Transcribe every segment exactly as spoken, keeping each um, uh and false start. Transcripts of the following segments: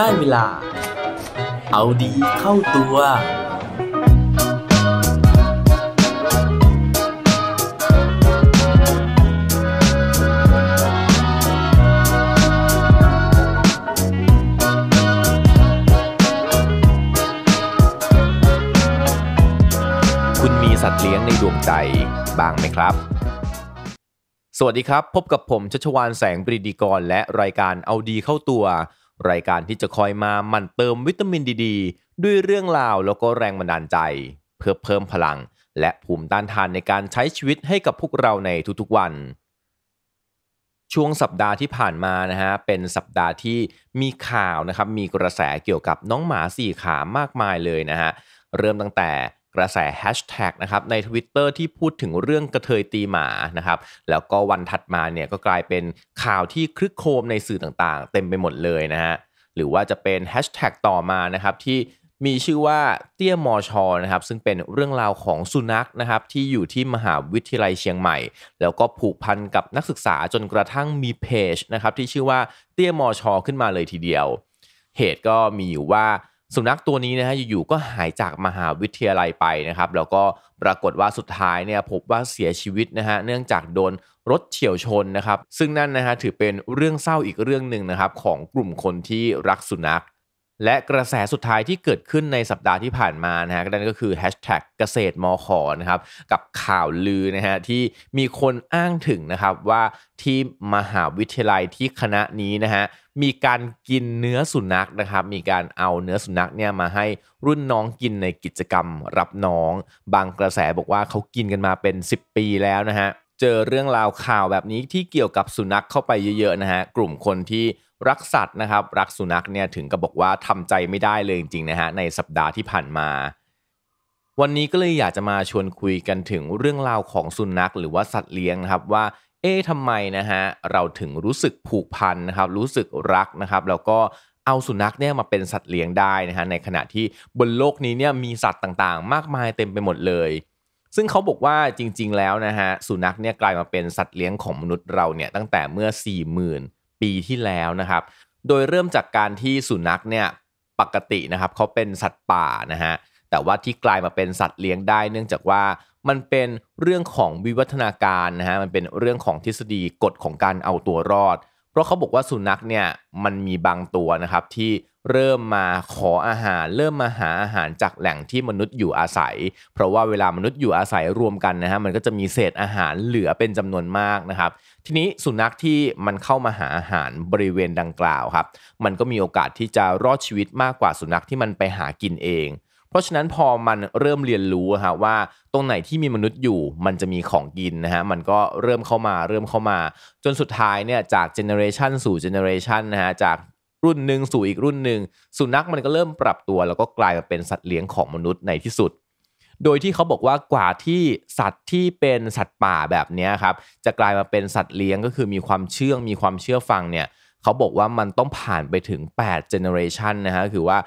ได้เวลาเอาดีเข้าตัวคุณมีสัตว์เลี้ยงในดวงใจบ้างไหมครับสวัสดีครับพบกับผมชัชวาลแสงปรีดีกรและรายการเอาดีเข้าตัวรายการที่จะคอยมาหมั่นเติมวิตามินดีดีด้วยเรื่องราวแล้วก็แรงบันดาลใจเพื่อเพิ่มพลังและภูมิต้านทานในการใช้ชีวิตให้กับพวกเราในทุกๆวันช่วงสัปดาห์ที่ผ่านมานะฮะเป็นสัปดาห์ที่มีข่าวนะครับมีกระแสเกี่ยวกับน้องหมาสี่ขามากมายเลยนะฮะเริ่มตั้งแต่กระแสแฮชแท็กนะครับใน Twitter ที่พูดถึงเรื่องกระเทยตีหมานะครับแล้วก็วันถัดมาเนี่ยก็กลายเป็นข่าวที่คลึกโครมในสื่อต่างๆเต็มไปหมดเลยนะฮะหรือว่าจะเป็นแฮชแท็กต่อมานะครับที่มีชื่อว่าเตี้ยมอชอนะครับซึ่งเป็นเรื่องราวของสุนัขนะครับที่อยู่ที่มหาวิทยาลัยเชียงใหม่แล้วก็ผูกพันกับนักศึกษาจนกระทั่งมีเพจนะครับที่ชื่อว่าเตี้ยมอชอขึ้นมาเลยทีเดียวเหตุก็มีอยู่ว่าสุนัขตัวนี้นะฮะอยู่ๆก็หายจากมหาวิทยาลัยไปนะครับแล้วก็ปรากฏว่าสุดท้ายเนี่ยพบว่าเสียชีวิตนะฮะเนื่องจากโดนรถเฉี่ยวชนนะครับซึ่งนั่นนะฮะถือเป็นเรื่องเศร้าอีกเรื่องนึงนะครับของกลุ่มคนที่รักสุนัขและกระแสสุดท้ายที่เกิดขึ้นในสัปดาห์ที่ผ่านมานะฮะนั่นก็คือเกษตรมข.นะครับกับข่าวลือนะฮะที่มีคนอ้างถึงนะครับว่าที่มหาวิทยาลัยที่คณะนี้นะฮะมีการกินเนื้อสุนัขนะครับมีการเอาเนื้อสุนัขเนี่ยมาให้รุ่นน้องกินในกิจกรรมรับน้องบางกระแสบอกว่าเขากินกันมาเป็นสิบปีแล้วนะฮะเจอเรื่องราวข่าวแบบนี้ที่เกี่ยวกับสุนัขเข้าไปเยอะๆนะฮะกลุ่มคนที่รักสัตว์นะครับรักสุนัขเนี่ยถึงกับบอกว่าทำใจไม่ได้เลยจริงๆนะฮะในสัปดาห์ที่ผ่านมาวันนี้ก็เลยอยากจะมาชวนคุยกันถึงเรื่องราวของสุนัขหรือว่าสัตว์เลี้ยงนะครับว่าเอ๊ะทำไมนะฮะเราถึงรู้สึกผูกพันนะครับรู้สึกรักนะครับแล้วก็เอาสุนัขเนี่ยมาเป็นสัตว์เลี้ยงได้นะฮะในขณะที่บนโลกนี้เนี่ยมีสัตว์ต่างๆมากมายเต็มไปหมดเลยซึ่งเขาบอกว่าจริงๆแล้วนะฮะสุนัขเนี่ยกลายมาเป็นสัตว์เลี้ยงของมนุษย์เราเนี่ยตั้งแต่เมื่อ สี่หมื่น ปีที่แล้วนะครับโดยเริ่มจากการที่สุนัขเนี่ยปกตินะครับเขาเป็นสัตว์ป่านะฮะแต่ว่าที่กลายมาเป็นสัตว์เลี้ยงได้เนื่องจากว่ามันเป็นเรื่องของวิวัฒนาการนะฮะมันเป็นเรื่องของทฤษฎีกฎของการเอาตัวรอดเพราะเขาบอกว่าสุนัขเนี่ยมันมีบางตัวนะครับที่เริ่มมาขออาหารเริ่มมาหาอาหารจากแหล่งที่มนุษย์อยู่อาศัยเพราะว่าเวลามนุษย์อยู่อาศัยรวมกันนะฮะมันก็จะมีเศษอาหารเหลือเป็นจำนวนมากนะครับทีนี้สุนัขที่มันเข้ามาหาอาหารบริเวณดังกล่าวครับมันก็มีโอกาสที่จะรอดชีวิตมากกว่าสุนัขที่มันไปหากินเองเพราะฉะนั้นพอมันเริ่มเรียนรู้ฮะว่าตรงไหนที่มีมนุษย์อยู่มันจะมีของกินนะฮะมันก็เริ่มเข้ามาเริ่มเข้ามาจนสุดท้ายเนี่ยจากเจเนอเรชันสู่เจเนอเรชันนะฮะจากรุ่นหนึ่งสู่อีกรุ่นหนึ่งสุนัขมันก็เริ่มปรับตัวแล้วก็กลายมาเป็นสัตว์เลี้ยงของมนุษย์ในที่สุดโดยที่เขาบอกว่ากว่าที่สัตว์ที่เป็นสัตว์ป่าแบบนี้ครับจะกลายมาเป็นสัตว์เลี้ยงก็คือมีความเชื่องมีความเชื่อฟังเนี่ยเขาบอกว่ามันต้องผ่านไปถึงแปดเจเนอเรชันนะฮะคือว่า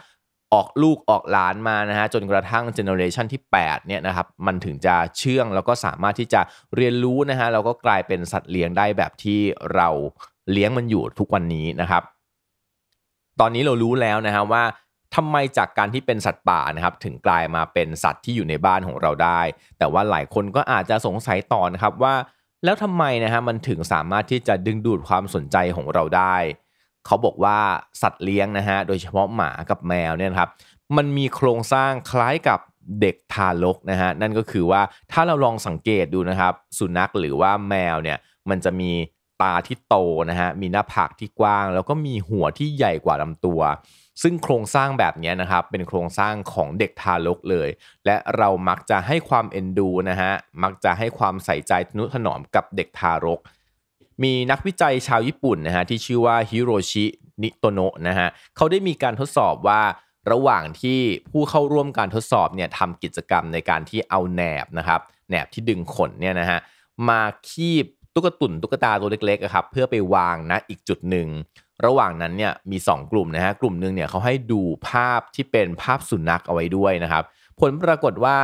ออกลูกออกหลานมานะฮะจนกระทั่งเจเนอเรชันที่แปดเนี่ยนะครับมันถึงจะเชื่องแล้วก็สามารถที่จะเรียนรู้นะฮะแล้วก็กลายเป็นสัตว์เลี้ยงได้แบบที่เราเลี้ยงมันอยู่ทุกวันนี้นะครับตอนนี้เรารู้แล้วนะฮะว่าทำไมจากการที่เป็นสัตว์ป่านะครับถึงกลายมาเป็นสัตว์ที่อยู่ในบ้านของเราได้แต่ว่าหลายคนก็อาจจะสงสัยต่อนะครับว่าแล้วทำไมนะฮะมันถึงสามารถที่จะดึงดูดความสนใจของเราได้เขาบอกว่าสัตว์เลี้ยงนะฮะโดยเฉพาะหมากับแมวเนี่ยครับมันมีโครงสร้างคล้ายกับเด็กทารกนะฮะนั่นก็คือว่าถ้าเราลองสังเกตดูนะครับสุนัขหรือว่าแมวเนี่ยมันจะมีตาที่โตนะฮะมีหน้าผากที่กว้างแล้วก็มีหัวที่ใหญ่กว่าลำตัวซึ่งโครงสร้างแบบนี้นะครับเป็นโครงสร้างของเด็กทารกเลยและเรามักจะให้ความเอ็นดูนะฮะมักจะให้ความใส่ใจทนุถนอมกับเด็กทารกมีนักวิจัยชาวญี่ปุ่นนะฮะที่ชื่อว่าฮิโรชิ นิโตโนะนะฮะเขาได้มีการทดสอบว่าระหว่างที่ผู้เข้าร่วมการทดสอบเนี่ยทำกิจกรรมในการที่เอาแหนบนะครับแหนบที่ดึงขนเนี่ยนะฮะมาคีบตุ๊กตุ่นตุ๊กตาตัวเล็กๆครับเพื่อไปวางนะอีกจุดหนึ่งระหว่างนั้นเนี่ยมีสองกลุ่มนะฮะกลุ่มนึงเนี่ยเขาให้ดูภาพที่เป็นภาพสุนัขเอาไว้ด้วยนะครับผลปรากฏว่า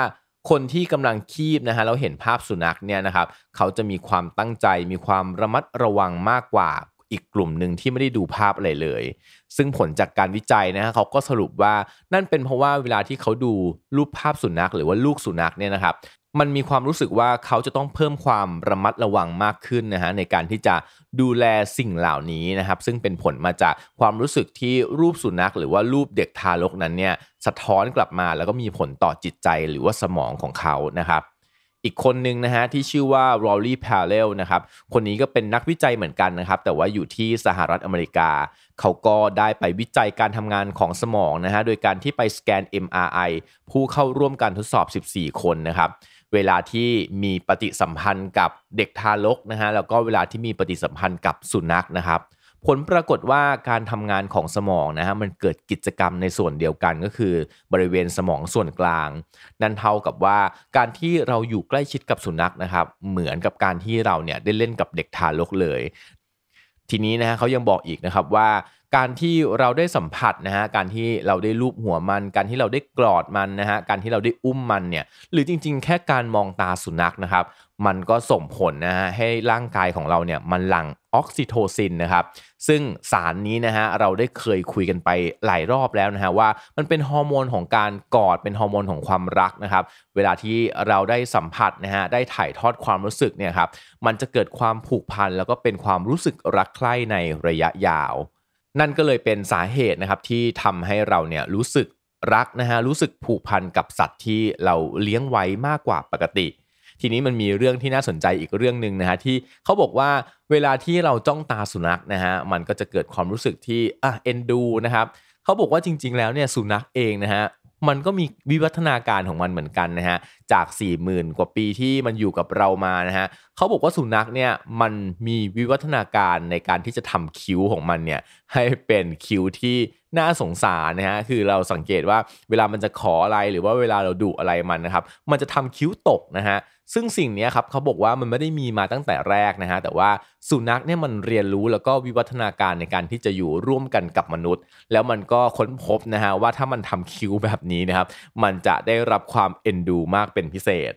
คนที่กำลังคีบนะฮะแล้วเห็นภาพสุนัขเนี่ยนะครับเขาจะมีความตั้งใจมีความระมัดระวังมากกว่า อีกกลุ่มหนึ่งที่ไม่ได้ดูภาพอะไรเลยซึ่งผลจากการวิจัยนะฮะเขาก็สรุปว่านั่นเป็นเพราะว่าเวลาที่เขาดูรูปภาพสุนัขหรือว่าลูกสุนัขเนี่ยนะครับมันมีความรู้สึกว่าเขาจะต้องเพิ่มความระมัดระวังมากขึ้นนะฮะในการที่จะดูแลสิ่งเหล่านี้นะครับซึ่งเป็นผลมาจากความรู้สึกที่รูปสุนัขหรือว่ารูปเด็กทารกนั้นเนี่ยสะท้อนกลับมาแล้วก็มีผลต่อจิตใจหรือว่าสมองของเขานะครับอีกคนนึงนะฮะที่ชื่อว่าลอรีพาเลลนะครับคนนี้ก็เป็นนักวิจัยเหมือนกันนะครับแต่ว่าอยู่ที่สหรัฐอเมริกาเขาก็ได้ไปวิจัยการทำงานของสมองนะฮะโดยการที่ไปสแกน เอ็ม อาร์ ไอ ผู้เข้าร่วมการทดสอบสิบสี่คนนะครับเวลาที่มีปฏิสัมพันธ์กับเด็กทารกนะฮะแล้วก็เวลาที่มีปฏิสัมพันธ์กับสุนัขนะครับผลปรากฏว่าการทำงานของสมองนะฮะมันเกิดกิจกรรมในส่วนเดียวกันก็คือบริเวณสมองส่วนกลางนั่นเท่ากับว่าการที่เราอยู่ใกล้ชิดกับสุนัขนะครับเหมือนกับการที่เราเนี่ยได้เล่นกับเด็กทารกเลยทีนี้นะฮะเขายังบอกอีกนะครับว่าการที่เราได้สัมผัสนะฮะการที่เราได้ลูบหัวมันการที่เราได้กอดมันนะฮะการที่เราได้อุ้มมันเนี่ยหรือจริงๆแค่การมองตาสุนัขนะครับมันก็ส่งผลนะฮะให้ร่างกายของเราเนี่ยมันหลั่งออกซิโทซินนะครับซึ่งสารนี้นะฮะเราได้เคยคุยกันไปหลายรอบแล้วนะฮะว่ามันเป็นฮอร์โมนของการกอดเป็นฮอร์โมนของความรักนะครับเวลาที่เราได้สัมผัสนะฮะได้ถ่ายทอดความรู้สึกเนี่ยครับมันจะเกิดความผูกพันแล้วก็เป็นความรู้สึกรักใคร่ในระยะยาวนั่นก็เลยเป็นสาเหตุนะครับที่ทำให้เราเนี่ยรู้สึกรักนะฮะรู้สึกผูกพันกับสัตว์ที่เราเลี้ยงไว้มากกว่าปกติทีนี้มันมีเรื่องที่น่าสนใจอีกเรื่องนึงนะฮะที่เขาบอกว่าเวลาที่เราจ้องตาสุนัขนะฮะมันก็จะเกิดความรู้สึกที่อ่ะเอ็นดูนะครับเขาบอกว่าจริงๆแล้วเนี่ยสุนัขเองนะฮะมันก็มีวิวัฒนาการของมันเหมือนกันนะฮะจาก สี่หมื่น กว่าปีที่มันอยู่กับเรามานะฮะเขาบอกว่าสุนัขเนี่ยมันมีวิวัฒนาการในการที่จะทำคิ้วของมันเนี่ยให้เป็นคิ้วที่น่าสงสารนะฮะคือเราสังเกตว่าเวลามันจะขออะไรหรือว่าเวลาเราดุอะไรมันนะครับมันจะทำคิ้วตกนะฮะซึ่งสิ่งนี้ครับเขาบอกว่ามันไม่ได้มีมาตั้งแต่แรกนะฮะแต่ว่าสุนัขเนี่ยมันเรียนรู้แล้วก็วิวัฒนาการในการที่จะอยู่ร่วมกันกับมนุษย์แล้วมันก็ค้นพบนะฮะว่าถ้ามันทำคิ้วแบบนี้นะครับมันจะได้รับความเอ็นดูมากเป็นพิเศษ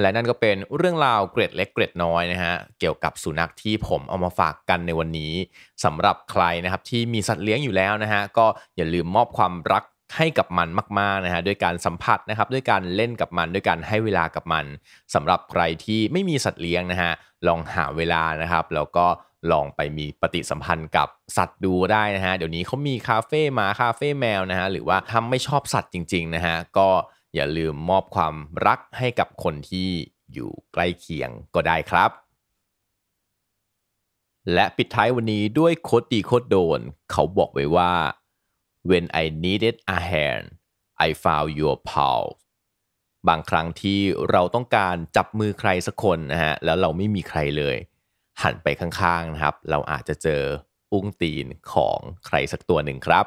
และนั่นก็เป็นเรื่องราวเกร็ดเล็กเกร็ดน้อยนะฮะเกี่ยวกับสุนัขที่ผมเอามาฝากกันในวันนี้สำหรับใครนะครับที่มีสัตว์เลี้ยงอยู่แล้วนะฮะก็อย่าลืมมอบความรักให้กับมันมากๆนะฮะด้วยการสัมผัสนะครับด้วยการเล่นกับมันด้วยการให้เวลากับมันสำหรับใครที่ไม่มีสัตว์เลี้ยงนะฮะลองหาเวลานะครับแล้วก็ลองไปมีปฏิสัมพันธ์กับสัตว์ดูได้นะฮะเดี๋ยวนี้เขามีคาเฟ่หมาคาเฟ่แมวนะฮะหรือว่าถ้าไม่ชอบสัตว์จริงๆนะฮะก็อย่าลืมมอบความรักให้กับคนที่อยู่ใกล้เคียงก็ได้ครับและปิดท้ายวันนี้ด้วยโคตรดีโคตรโดนเขาบอกไว้ว่า When I needed a hand I found your paw บางครั้งที่เราต้องการจับมือใครสักคนนะฮะแล้วเราไม่มีใครเลยหันไปข้างๆนะครับเราอาจจะเจออุ้งตีนของใครสักตัวหนึ่งครับ